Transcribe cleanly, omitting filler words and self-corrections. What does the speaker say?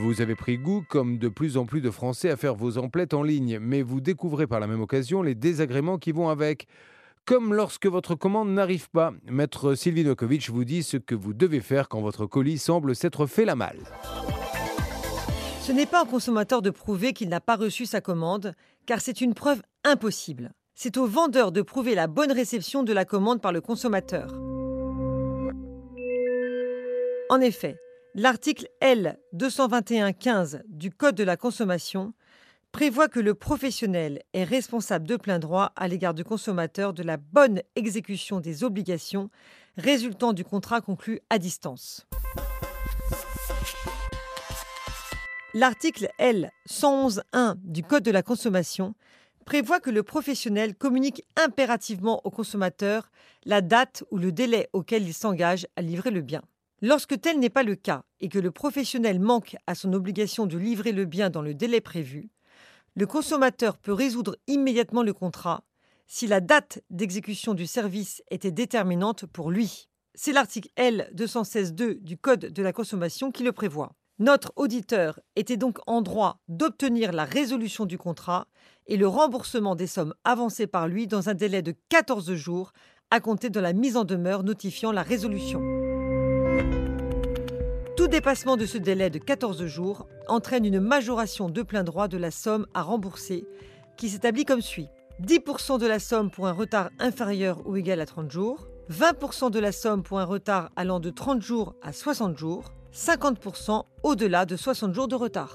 Vous avez pris goût, comme de plus en plus de Français, à faire vos emplettes en ligne, mais vous découvrez par la même occasion les désagréments qui vont avec. Comme lorsque votre commande n'arrive pas. Maître Sylvie Noachovitch vous dit ce que vous devez faire quand votre colis semble s'être fait la malle. Ce n'est pas au consommateur de prouver qu'il n'a pas reçu sa commande, car c'est une preuve impossible. C'est au vendeur de prouver la bonne réception de la commande par le consommateur. En effet, l'article L221-15 du Code de la consommation prévoit que le professionnel est responsable de plein droit à l'égard du consommateur de la bonne exécution des obligations résultant du contrat conclu à distance. L'article L111-1 du Code de la consommation prévoit que le professionnel communique impérativement au consommateur la date ou le délai auquel il s'engage à livrer le bien. Lorsque tel n'est pas le cas et que le professionnel manque à son obligation de livrer le bien dans le délai prévu, le consommateur peut résoudre immédiatement le contrat si la date d'exécution du service était déterminante pour lui. C'est l'article L216-2 du Code de la consommation qui le prévoit. Notre auditeur était donc en droit d'obtenir la résolution du contrat et le remboursement des sommes avancées par lui dans un délai de 14 jours à compter de la mise en demeure notifiant la résolution. Tout dépassement de ce délai de 14 jours entraîne une majoration de plein droit de la somme à rembourser qui s'établit comme suit. 10% de la somme pour un retard inférieur ou égal à 30 jours, 20% de la somme pour un retard allant de 30 jours à 60 jours, 50% au-delà de 60 jours de retard.